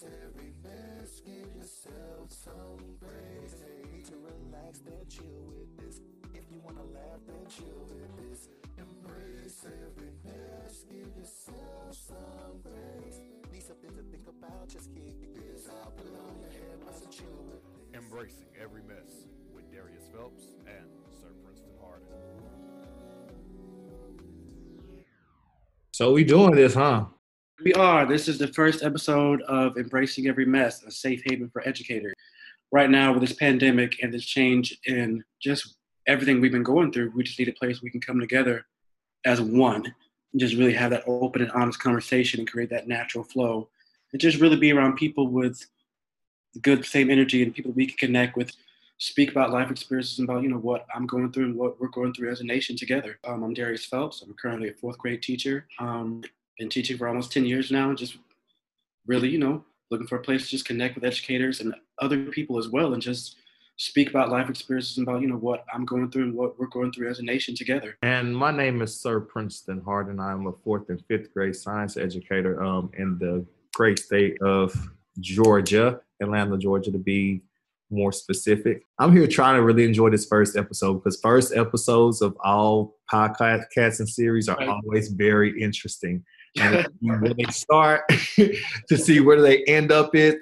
Embrace every mess, give yourself some breaks. To relax, then chill with this. If you wanna laugh, then chill with this. Embrace every mess, give yourself some grace. Need something to think about, just kick this out below your head, plus a chill with this. Embracing Every Mess with Darius Phelps and Sir Princeton Harden. So we doing this, huh? We are. This is the first episode of Embracing Every Mess, a safe haven for educators. Right now, with this pandemic and this change in just everything we've been going through, we just need a place we can come together as one and just really have that open and honest conversation and create that natural flow and just really be around people with good same energy and people we can connect with, speak about life experiences and about, you know, what I'm going through and what we're going through as a nation together. I'm Darius Phelps. I'm currently a fourth grade teacher. Been teaching for almost 10 years now, just really, you know, looking for a place to just connect with educators and other people as well and just speak about life experiences and about, you know, what I'm going through and what we're going through as a nation together. And my name is Sir Princeton Harden. I'm a fourth and fifth grade science educator in the great state of Georgia, Atlanta, Georgia, to be more specific. I'm here trying to really enjoy this first episode because first episodes of all podcasts and series are always very interesting. And when they start to see where they end up at,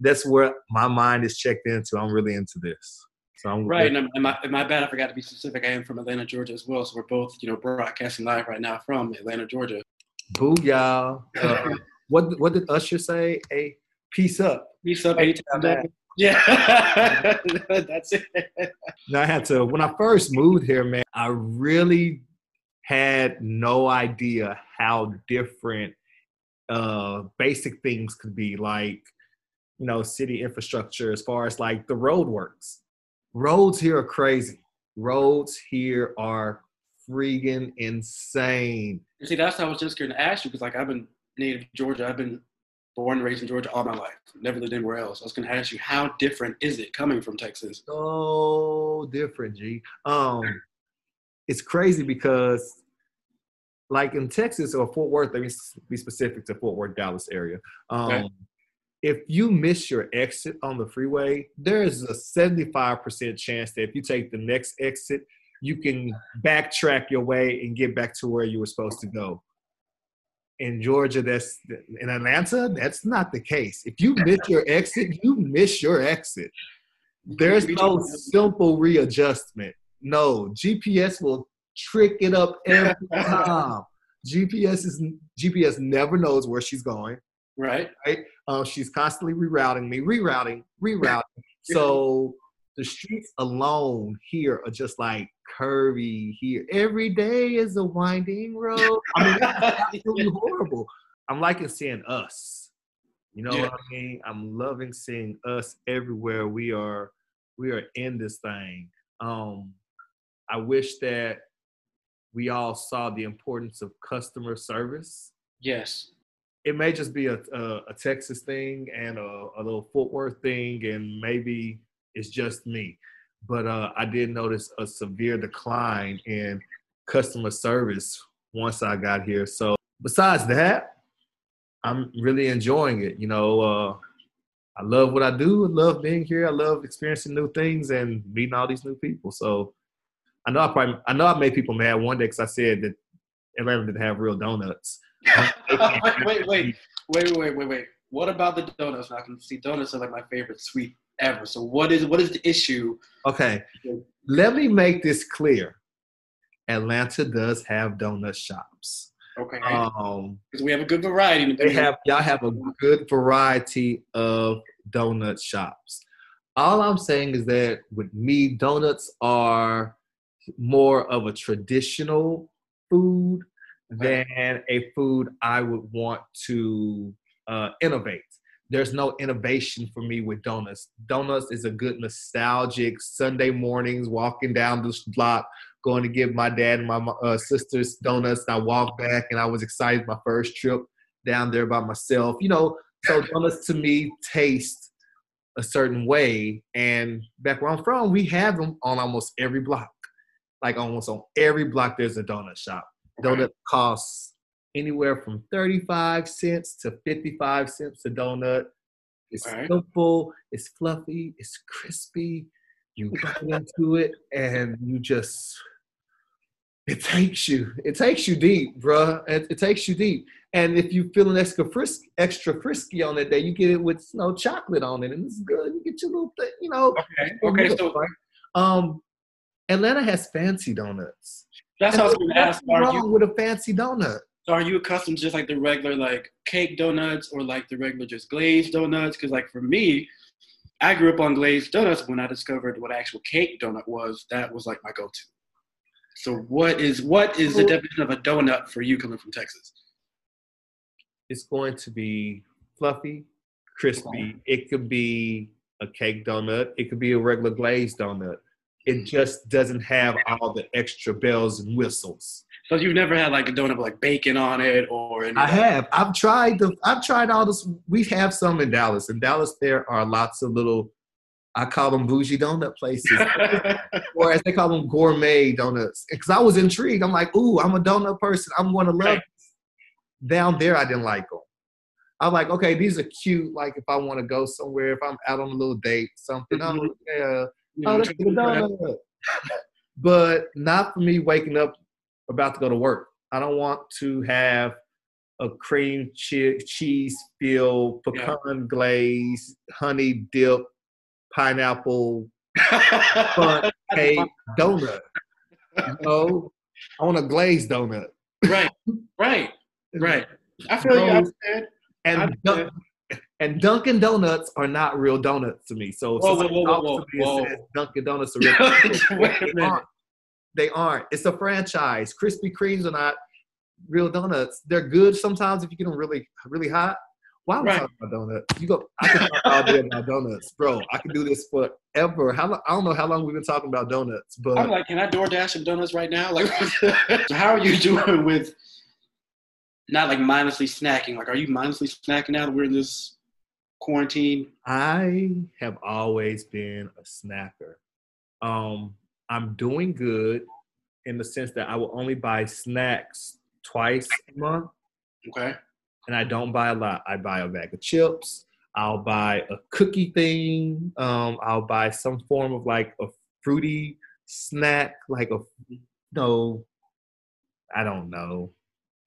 that's where my mind is checked into. I'm really into this. So I'm right. And my bad, I forgot to be specific. I am from Atlanta, Georgia as well. So we're both, you know, broadcasting live right now from Atlanta, Georgia. Boo, y'all. What did Usher say? A peace up. Peace up. Yeah. That's it. Now when I first moved here, man, I really had no idea how different basic things could be, like, you know, city infrastructure as far as like the road works. Roads here are crazy. Roads here are freaking insane. See, that's what I was just going to ask you, because like I've been native Georgia. I've been born and raised in Georgia all my life. Never lived anywhere else. I was going to ask you, how different is it coming from Texas? So different, G. It's crazy because like in Texas or Fort Worth, let me be specific to Fort Worth, Dallas area. Okay. If you miss your exit on the freeway, there is a 75% chance that if you take the next exit, you can backtrack your way and get back to where you were supposed to go. In Georgia, in Atlanta, that's not the case. If you miss your exit, you miss your exit. There's no simple readjustment. No, GPS will trick it up every time. GPS never knows where she's going. Right. She's constantly rerouting me. So the streets alone here are just like curvy here. Every day is a winding road. I mean, that's absolutely horrible. I'm liking seeing us. You know what I mean? I'm loving seeing us everywhere. We are in this thing. I wish that we all saw the importance of customer service. Yes. It may just be a Texas thing and a little Fort Worth thing, and maybe it's just me. But I did notice a severe decline in customer service once I got here. So besides that, I'm really enjoying it. You know, I love what I do. I love being here. I love experiencing new things and meeting all these new people. So I know I made people mad one day because I said that Atlanta didn't have real donuts. Wait. What about the donuts? I can see donuts are like my favorite sweet ever. So what is the issue? Okay, let me make this clear. Atlanta does have donut shops. Okay. Because we have a good variety. Y'all have a good variety of donut shops. All I'm saying is that with me, donuts are more of a traditional food than a food I would want to innovate. There's no innovation for me with donuts. Donuts is a good nostalgic Sunday mornings, walking down the block, going to give my dad and my sisters donuts. I walked back and I was excited my first trip down there by myself. You know, so donuts to me taste a certain way. And back where I'm from, we have them on almost every block. Like almost on every block, there's a donut shop. Donut costs anywhere from 35 cents to 55 cents a donut. It's simple, it's fluffy, it's crispy. You got into it and you just, it takes you deep, bruh. It takes you deep. And if you feeling extra frisky on that day, you get it with chocolate on it, and it's good. You get your little thing, you know. Okay, so right? Atlanta has fancy donuts. That's how I was going to ask. What's wrong with a fancy donut? So are you accustomed to just like the regular like cake donuts, or like the regular just glazed donuts? Because like for me, I grew up on glazed donuts. When I discovered what actual cake donut was, that was like my go-to. So what is the definition of a donut for you coming from Texas? It's going to be fluffy, crispy. It could be a cake donut. It could be a regular glazed donut. It just doesn't have all the extra bells and whistles. So you've never had like a donut with like bacon on it or anything? I have. I've tried all this. We have some in Dallas. In Dallas, there are lots of little, I call them bougie donut places. Or as they call them, gourmet donuts. Because I was intrigued. I'm like, ooh, I'm a donut person. I'm going to love it. Down there, I didn't like them. I'm like, okay, these are cute. Like, if I want to go somewhere, if I'm out on a little date, something, let's get a donut. But not for me waking up about to go to work. I don't want to have a cream cheese-filled, pecan-glazed, honey-dipped, pineapple fun cake donut. You know? I want a glazed donut. Right. I feel you. And Dunkin' Donuts are not real donuts to me. So says Dunkin' Donuts are real donuts, they aren't. It's a franchise. Krispy Kremes are not real donuts. They're good sometimes if you get them really, really hot. Why am I talking about donuts? I can talk all day about donuts, bro. I can do this forever. I don't know how long we've been talking about donuts, but I'm like, can I DoorDash some donuts right now? Like, so how are you doing with? Not like mindlessly snacking. Like, are you mindlessly snacking now that we're in this quarantine? I have always been a snacker. I'm doing good in the sense that I will only buy snacks twice a month. Okay. And I don't buy a lot. I buy a bag of chips. I'll buy a cookie thing. I'll buy some form of like a fruity snack, like I don't know.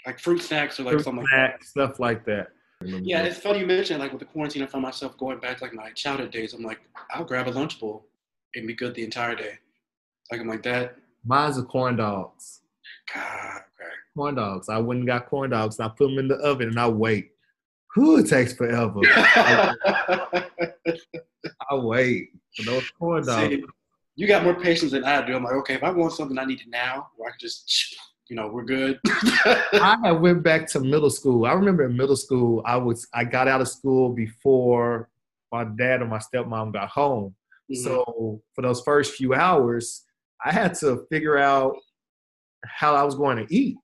Like fruit snacks or like fruit something snack, like that. Stuff like that. Yeah, it's funny you mentioned like with the quarantine, I found myself going back to like my childhood days. I'm like, I'll grab a Lunchable and be good the entire day. Like I'm like that. Mine's are corn dogs. God, okay. Corn dogs. I went and got corn dogs and I put them in the oven and I wait. It takes forever. I wait for those corn dogs. See, you got more patience than I do. I'm like, okay, if I want something, I need it now, or I can just. You know, we're good. I went back to middle school. I remember in middle school, I got out of school before my dad and my stepmom got home. Mm-hmm. So for those first few hours, I had to figure out how I was going to eat.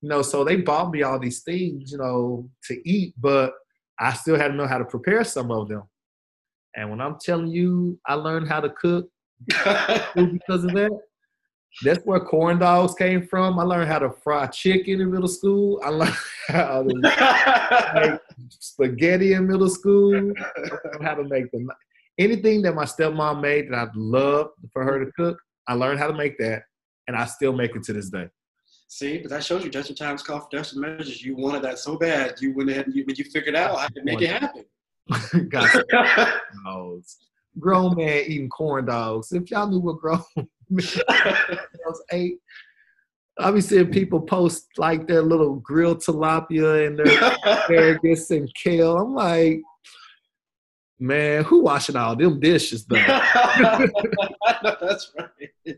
You know, so they bought me all these things, you know, to eat, but I still had to know how to prepare some of them. And when I'm telling you, I learned how to cook because of that. That's where corn dogs came from. I learned how to fry chicken in middle school. I learned how to make spaghetti in middle school. I learned how to make anything that my stepmom made that I'd love for her to cook. I learned how to make that, and I still make it to this day. See, but that shows you just in times, cough, dust, and measures. You wanted that so bad. You went ahead and you figured out how to make it happen. Gotcha. Grown man eating corn dogs. If y'all knew what grown I was 8. I be seeing people post like their little grilled tilapia and their asparagus and kale. I'm like, man, who washing all them dishes though? I know, that's right.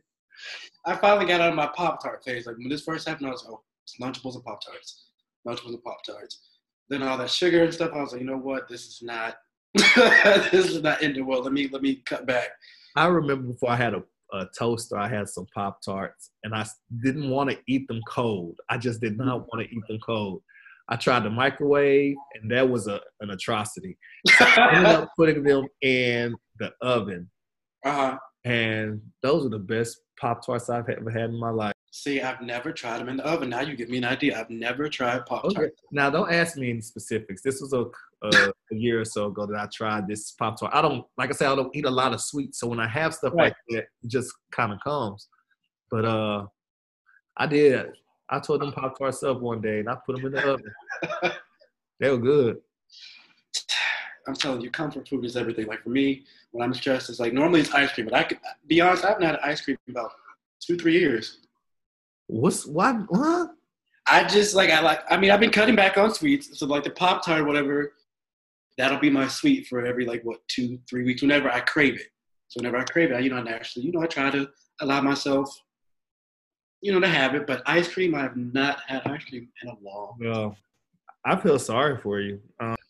I finally got out of my Pop-Tart phase. Like when this first happened, I was like, oh, Lunchables and Pop-Tarts. Lunchables and Pop-Tarts. Then all that sugar and stuff, I was like, you know what? This is not ending well. Let me cut back. I remember before I had a toaster, I had some Pop-Tarts, and I didn't want to eat them cold. I just did not want to eat them cold. I tried the microwave, and that was an atrocity. So I ended up putting them in the oven. And those are the best Pop-Tarts I've ever had in my life. See, I've never tried them in the oven. Now you give me an idea. I've never tried Pop-Tarts. Okay. Now, don't ask me any specifics. This was a year or so ago that I tried this Pop-Tart. I don't, like I said, I don't eat a lot of sweets. So when I have stuff right. like that, it just kind of comes. But I did. I tore them Pop-Tarts up one day, and I put them in the oven. They were good. I'm telling you, comfort food is everything. Like, for me, when I'm stressed, it's like, normally it's ice cream. But I could be honest, I haven't had ice cream in about 2-3 years. What? I mean, I've been cutting back on sweets. So like the Pop-Tart or whatever, that'll be my sweet for every 2-3 weeks, whenever I crave it. So whenever I crave it, I try to allow myself, to have it. But ice cream, I have not had ice cream in a long time. Well, I feel sorry for you.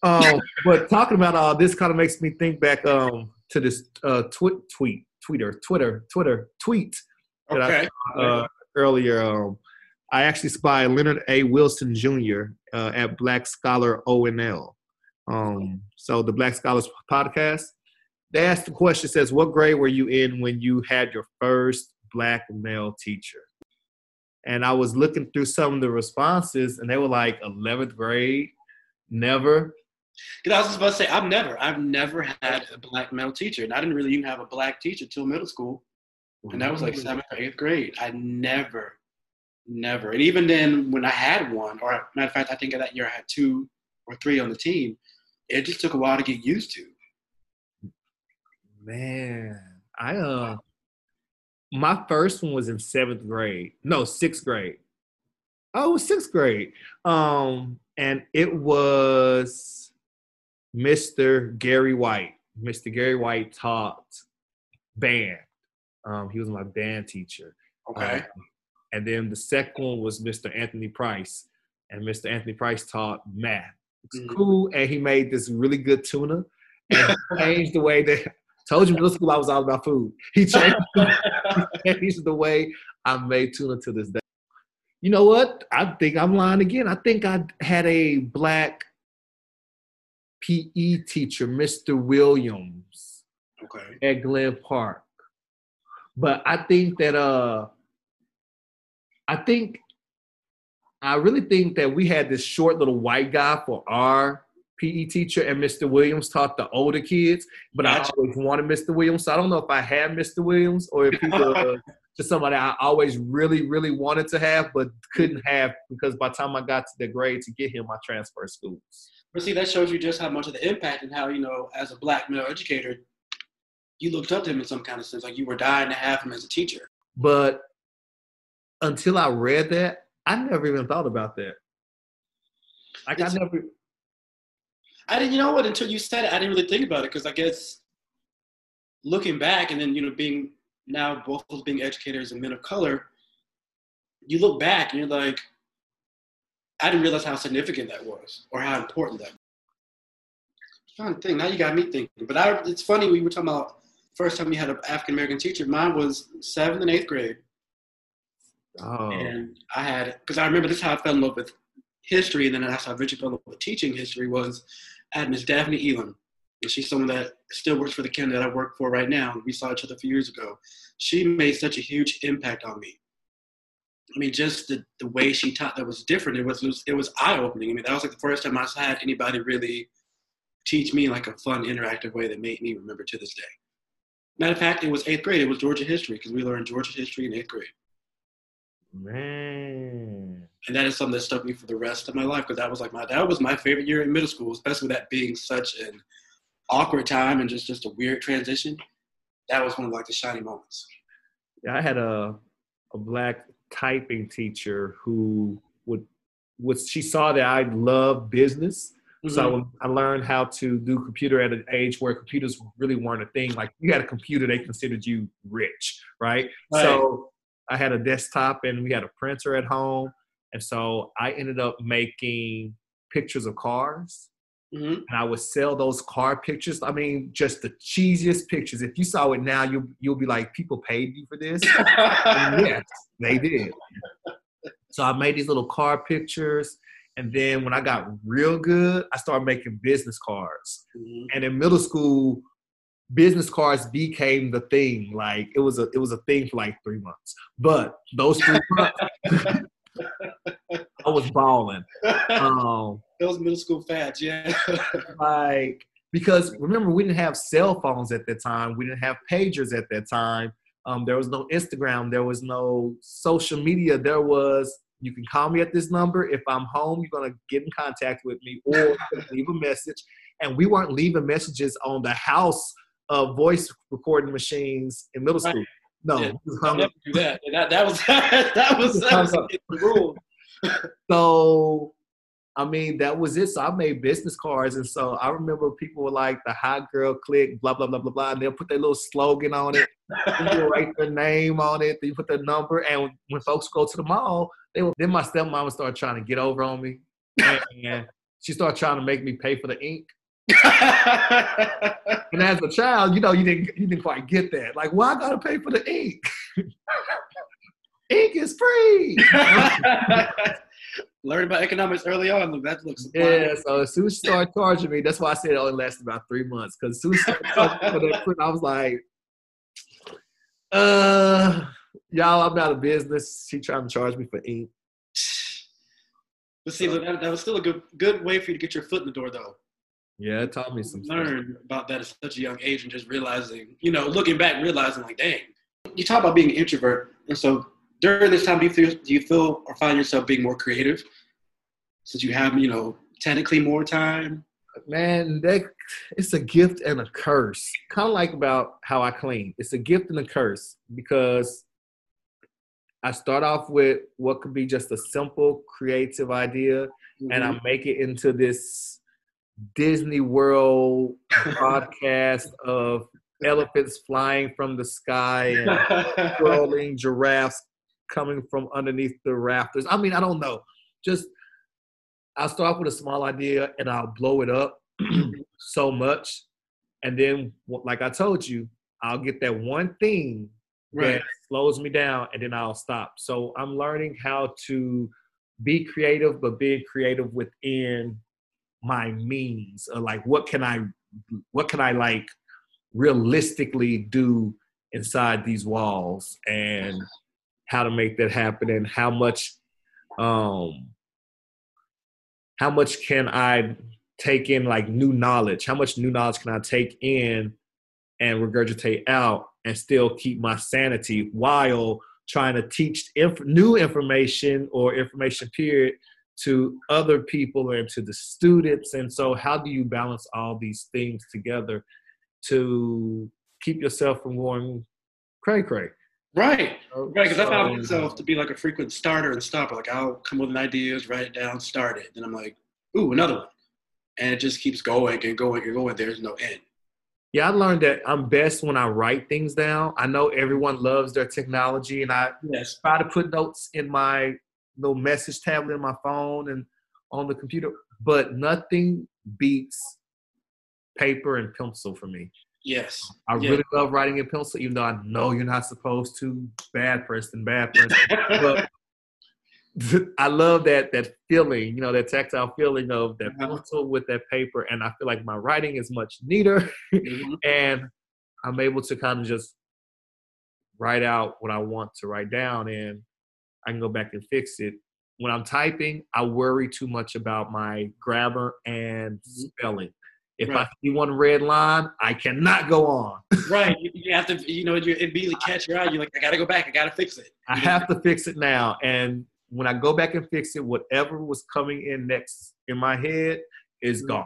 But talking about all this kind of makes me think back to this tweet. That okay. Earlier, I actually spied Leonard A. Wilson Jr. At Black Scholar ONL. So the Black Scholars podcast, they asked the question, says, what grade were you in when you had your first black male teacher? And I was looking through some of the responses, and they were like 11th grade, never. Because I was just about to say, I've never had a black male teacher. And I didn't really even have a black teacher till middle school. And that was like 7th or 8th grade. I never. And even then, when I had one, or matter of fact, I think that year I had 2 or 3 on the team, it just took a while to get used to. Man, my first one was in 6th grade. Oh, it was 6th grade. And it was Mr. Gary White. Mr. Gary White taught band. He was my band teacher. Okay. And then the second one was Mr. Anthony Price. And Mr. Anthony Price taught math. It's cool. And he made this really good tuna. And changed the way that, told you middle school I was all about food. He changed the way I made tuna to this day. You know what? I think I'm lying again. I think I had a black PE teacher, Mr. Williams. Okay. At Glen Park. But I think that I really think that we had this short little white guy for our PE teacher, and Mr. Williams taught the older kids. But gotcha. I always wanted Mr. Williams, so I don't know if I had Mr. Williams or if he was just somebody I always really, really wanted to have, but couldn't have because by the time I got to the grade to get him, I transferred schools. But see, that shows you just how much of the impact and how as a black male educator. You looked up to him in some kind of sense, like you were dying to have him as a teacher. But until I read that, I never even thought about that. Like I didn't, until you said it, I didn't really think about it. Cause I guess looking back and then, being now both of us being educators and men of color, you look back and you're like, I didn't realize how significant that was or how important that was. I'm trying to think, now you got me thinking. But it's funny, we were talking about first time you had an African-American teacher, mine was 7th and 8th grade. Oh. And I had, because I remember this is how I fell in love with history, and then that's how I eventually fell in love with teaching history was I had Miss Daphne Elam. And she's someone that still works for the Ken that I work for right now. We saw each other a few years ago. She made such a huge impact on me. I mean, just the way she taught that was different. It was eye-opening. I mean, that was like the first time I had anybody really teach me in like a fun, interactive way that made me remember to this day. Matter of fact, it was 8th grade. It was Georgia history because we learned Georgia history in 8th grade. Man. And that is something that stuck me for the rest of my life because that was like my favorite year in middle school, especially with that being such an awkward time and just a weird transition. That was one of like the shiny moments. Yeah, I had a black typing teacher who she saw that I loved business. Mm-hmm. So I learned how to do computer at an age where computers really weren't a thing. Like you had a computer, they considered you rich, right? So I had a desktop and we had a printer at home. And so I ended up making pictures of cars. Mm-hmm. And I would sell those car pictures. I mean, just the cheesiest pictures. If you saw it now, you'll be like, people paid you for this? And yes, they did. So I made these little car pictures. And then when I got real good, I started making business cards. Mm-hmm. And in middle school, business cards became the thing. Like it was a thing for like 3 months, but those 3 months I was balling. Those middle school fads. Yeah. Like, because remember, we didn't have cell phones at that time. We didn't have pagers at that time. There was no Instagram. There was no social media. There was, you can call me at this number. If I'm home, you're going to get in contact with me or leave a message. And we weren't leaving messages on the house of voice recording machines in middle school. No. Yeah, I never do that. That was the rule. So, I mean, that was it. So I made business cards. And so I remember people were like the hot girl clique, blah, blah, blah, blah, blah. And they'll put their little slogan on it. They'll write their name on it. They put their number. And when folks go to the mall, then my stepmom would start trying to get over on me. And she started trying to make me pay for the ink. And as a child, you know, you didn't quite get that. Like, well, I got to pay for the ink. Ink is free. Learn about economics early on. Look, that looks applying. Yeah, so as soon as she started charging me, that's why I said it only lasted about 3 months. Because as soon as she started charging me, I was like, y'all, I'm out of business. She trying to charge me for ink. But see, look, that was still a good way for you to get your foot in the door, though. Yeah, it taught me some stuff. Learn about that at such a young age and just realizing, you know, looking back, realizing, like, dang. You talk about being an introvert, and so during this time, do you feel or find yourself being more creative since you have, you know, technically more time? Man, it's a gift and a curse. Kind of like about how I clean. It's a gift and a curse because I start off with what could be just a simple creative idea, mm-hmm. and I make it into this Disney World broadcast of elephants flying from the sky and twirling giraffes coming from underneath the rafters. I mean, I don't know. Just, I'll start with a small idea and I'll blow it up so much. And then, like I told you, I'll get that one thing that slows me down and then I'll stop. So I'm learning how to be creative, but being creative within my means. Like, what can I like realistically do inside these walls? And how to make that happen, and how much can I take in, like, new knowledge? How much new knowledge can I take in and regurgitate out and still keep my sanity while trying to teach new information or information period to other people and to the students? And so how do you balance all these things together to keep yourself from going cray-cray? Right, because I found myself to be like a frequent starter and stopper. Like, I'll come up with ideas, write it down, start it. Then I'm like, ooh, another one. And it just keeps going and going and going. There's no end. Yeah, I learned that I'm best when I write things down. I know everyone loves their technology, and I try to put notes in my little message tablet in my phone and on the computer, but nothing beats paper and pencil for me. Yes. I really love writing in pencil, even though I know you're not supposed to. Bad person. But I love that feeling, you know, that tactile feeling of that pencil with that paper. And I feel like my writing is much neater. Mm-hmm. And I'm able to kind of just write out what I want to write down, and I can go back and fix it. When I'm typing, I worry too much about my grammar and spelling. If I see one red line, I cannot go on. Right. You have to, you know, you immediately catch your eye. You're like, I got to go back. I got to fix it. I have to fix it now. And when I go back and fix it, whatever was coming in next in my head is gone.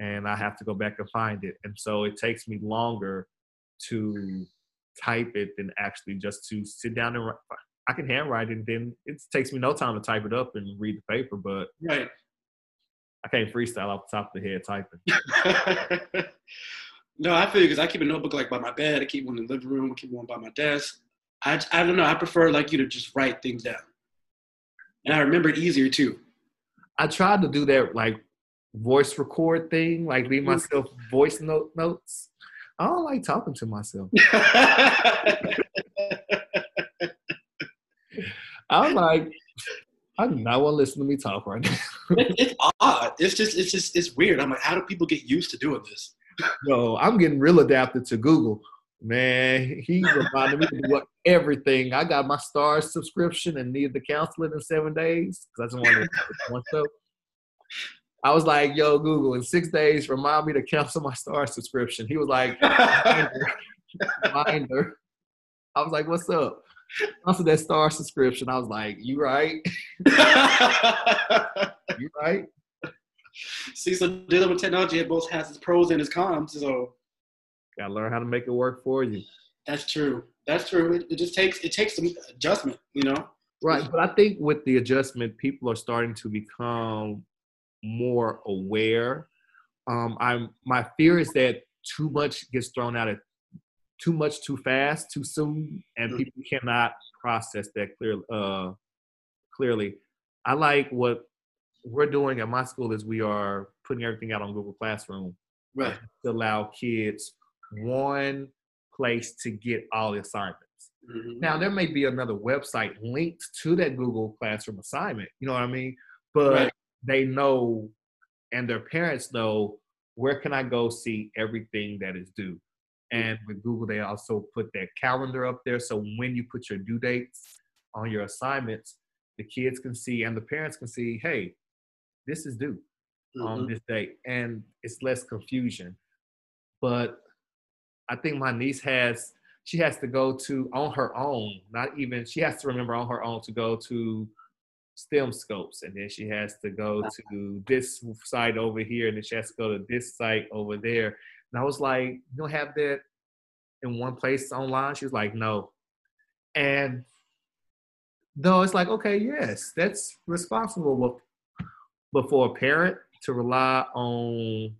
And I have to go back and find it. And so it takes me longer to type it than actually just to sit down and write. I can handwrite it, and then it takes me no time to type it up and read the paper. But I can't freestyle off the top of the head typing. No, I feel you, because I keep a notebook like by my bed. I keep one in the living room. I keep one by my desk. I don't know. I prefer like you to just write things down. And I remember it easier too. I tried to do that like voice record thing, like leave myself voice notes. I don't like talking to myself. I'm like, I do not want to listen to me talk right now. It's odd. It's weird. I'm like, how do people get used to doing this? So I'm getting real adapted to Google. Man, he reminded me to do everything. I got my Starz subscription and needed the counseling in 7 days because I just wanted to one show. I was like, yo, Google, in 6 days, remind me to cancel my Starz subscription. He was like, reminder. I was like, what's up? Cancel that Starz subscription. I was like, you right? You right? See, so dealing with technology, it both has its pros and its cons, so. Gotta learn how to make it work for you. That's true. That's true. It just takes some adjustment, you know? Right. But I think with the adjustment, people are starting to become more aware. My fear is that too much gets thrown out at too much, too fast, too soon, and people cannot process that clearly. I like what we're doing at my school is we are putting everything out on Google Classroom. Right. To allow kids one place to get all the assignments. Mm-hmm. Now, there may be another website linked to that Google Classroom assignment, you know what I mean? But right. They know, and their parents know, where can I go see everything that is due? And with Google, they also put their calendar up there. So when you put your due dates on your assignments, the kids can see and the parents can see, hey, this is due on this date. And it's less confusion. But I think my niece she has to go to, on her own, she has to remember on her own to go to STEM scopes. And then she has to go to this site over here. And then she has to go to this site over there. And I was like, you don't have that in one place online? She was like, no. And no, it's like, okay, yes, that's responsible. But for a parent to rely on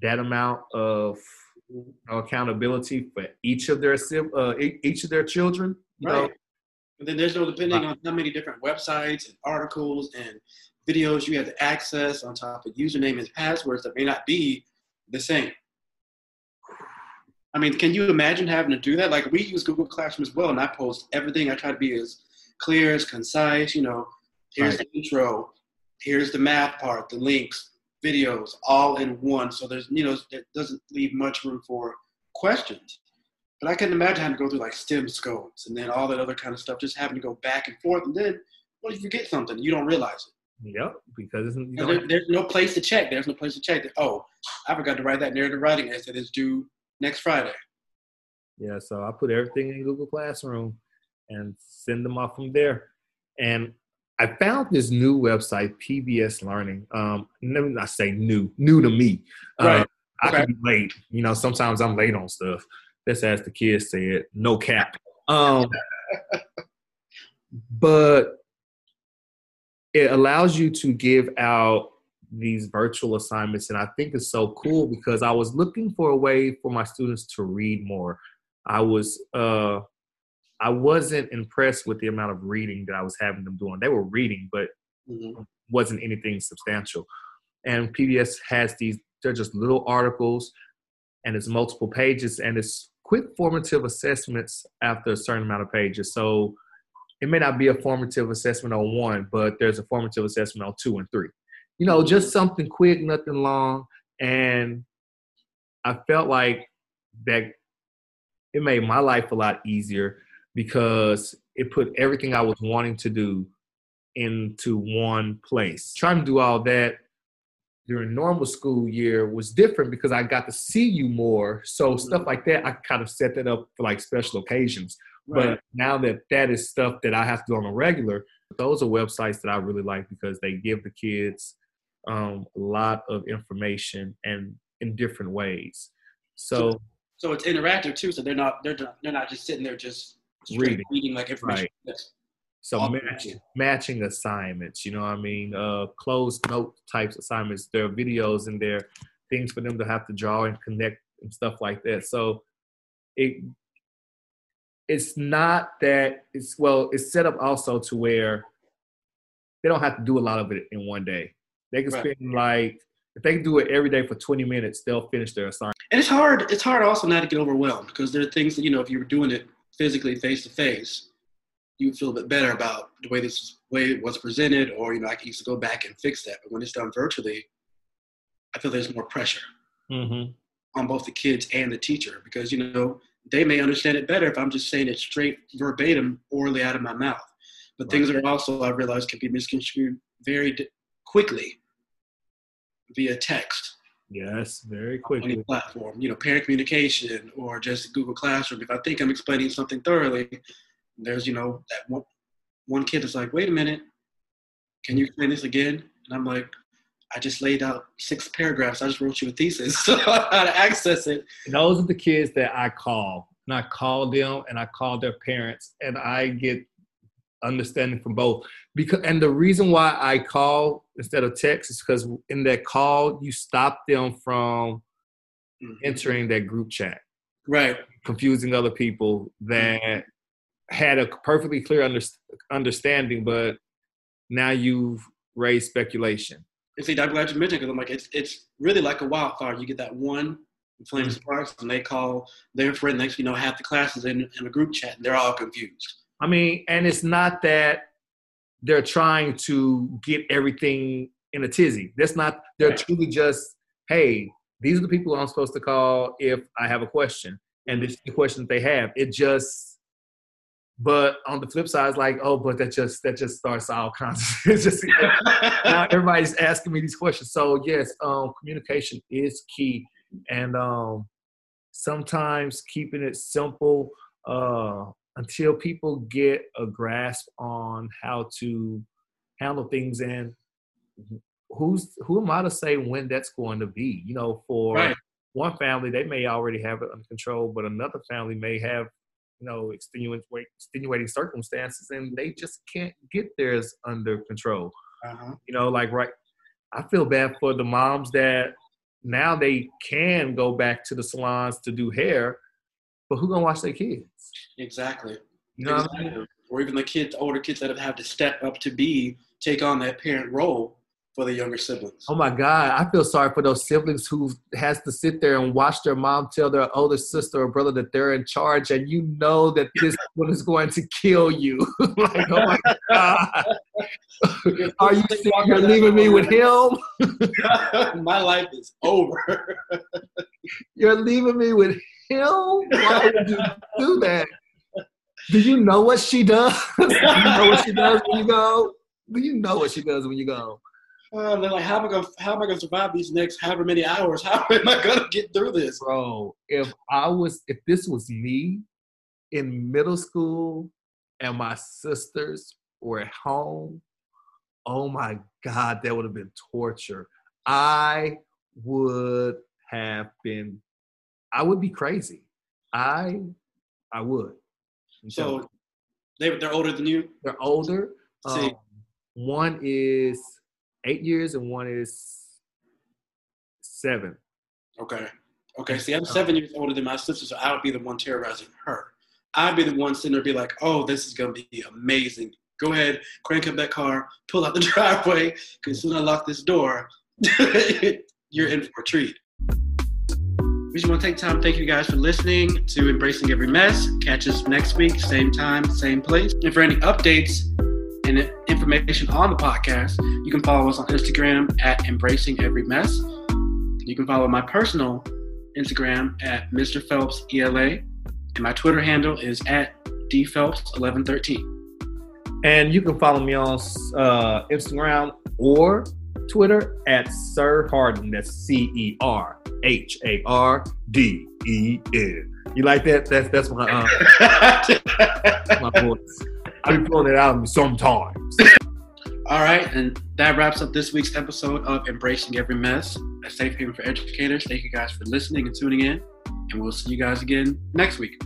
that amount of accountability for each of their children, you know? And then there's no depending on how many different websites and articles and videos you have to access on top of username and passwords that may not be the same. I mean, can you imagine having to do that? Like, we use Google Classroom as well, and I post everything. I try to be as clear, as concise, you know, here's the intro, here's the math part, the links, videos, all in one. So there's, you know, it doesn't leave much room for questions. But I couldn't imagine having to go through like STEM scopes and then all that other kind of stuff, just having to go back and forth. And then what if you get something? You don't realize it. Yep, because there's no place to check. There's no place to check that, oh, I forgot to write that narrative writing essay that's due next Friday. Yeah, so I put everything in Google Classroom and send them off from there. And I found this new website, PBS Learning. Let me not say new to me. Right. I could be late. You know, sometimes I'm late on stuff. That's as the kids said, no cap. But it allows you to give out these virtual assignments. And I think it's so cool because I was looking for a way for my students to read more. I wasn't impressed with the amount of reading that I was having them doing. They were reading, but wasn't anything substantial. And PBS has these, they're just little articles, and it's multiple pages, and it's quick formative assessments after a certain amount of pages. So it may not be a formative assessment on one, but there's a formative assessment on 2 and 3. You know, just something quick, nothing long. And I felt like that it made my life a lot easier because it put everything I was wanting to do into one place. Trying to do all that during normal school year was different because I got to see you more. So stuff like that, I kind of set that up for like special occasions. Right. But now that is stuff that I have to do on a regular, those are websites that I really like because they give the kids a lot of information and in different ways. So it's interactive too. So they're not just sitting there just reading like information. Right. So matching assignments, you know what I mean? Closed note types assignments, there are videos in there, things for them to have to draw and connect and stuff like that. So it's not that it's set up also to where they don't have to do a lot of it in one day. They can spend like, if they can do it every day for 20 minutes, they'll finish their assignment. And it's hard also not to get overwhelmed because there are things that, you know, if you were doing it physically face to face, you feel a bit better about the way it was presented, or, you know, I can just go back and fix that. But when it's done virtually, I feel there's more pressure. on both the kids and the teacher, because, you know, they may understand it better if I'm just saying it straight verbatim orally out of my mouth. But things are also, I realize, can be misconstrued very quickly via text. Yes, very quickly. On any platform, you know, parent communication or just Google Classroom. If I think I'm explaining something thoroughly, there's, you know, that one kid is like, wait a minute, can you explain this again? And I'm like, I just laid out 6 paragraphs. I just wrote you a thesis. So how to access it. Those are the kids that I call. And I call them and I call their parents. And I get understanding from both. And the reason why I call instead of text is because in that call, you stop them from entering that group chat. Right. Confusing other people that had a perfectly clear understanding, but now you've raised speculation. And see, I'm glad you mentioned it, because I'm like, it's really like a wildfire. You get that one flame sparks, and they call their friend. Next, you know, half the class is in a group chat, and they're all confused. I mean, and it's not that they're trying to get everything in a tizzy. That's not. They're truly just, hey, these are the people I'm supposed to call if I have a question, and this is the question that they have. It just. But on the flip side, it's like, oh, but that just starts all kinds of now everybody's asking me these questions. So yes, communication is key, and sometimes keeping it simple until people get a grasp on how to handle things and who am I to say when that's going to be? You know, for one family, they may already have it under control, but another family may have, you know, extenuating circumstances, and they just can't get theirs under control. You know, like, I feel bad for the moms that now they can go back to the salons to do hair, but who gonna watch their kids? Exactly. You know what I mean? Or even the older kids that have had to step up to take on that parent role for the younger siblings. Oh my God, I feel sorry for those siblings who has to sit there and watch their mom tell their older sister or brother that they're in charge, and you know that this one is going to kill you. Like, oh my God. Are you leaving me with him? My life is over. You're leaving me with him? Why would you do that? Do you know what she does? Do you know what she does when you go? Do you know what she does when you go? They're like, how am I gonna survive these next however many hours? How am I gonna get through this? Bro, if this was me in middle school and my sisters were at home, oh my God, that would have been torture. I would be crazy. I would. So they're older than you? They're older. See. One is 8 years and one is 7. Okay. See, I'm 7 years older than my sister, so I would be the one terrorizing her. I'd be the one sitting there, be like, "Oh, this is gonna be amazing. Go ahead, crank up that car, pull out the driveway, because as soon as I lock this door, you're in for a treat." We just want to take time. Thank you guys for listening to Embracing Every Mess. Catch us next week, same time, same place. And for any updates and information on the podcast, you can follow us on Instagram at Embracing Every Mess. You can follow my personal Instagram at Mr. Phelps ELA, and my Twitter handle is at DPhelps1113. And you can follow me on Instagram or Twitter at Sir Harden. That's CERHARDEN. You like that? That's my my voice. I'll be pulling it out sometimes. All right, and that wraps up this week's episode of Embracing Every Mess, a safe haven for educators. Thank you guys for listening and tuning in, and we'll see you guys again next week.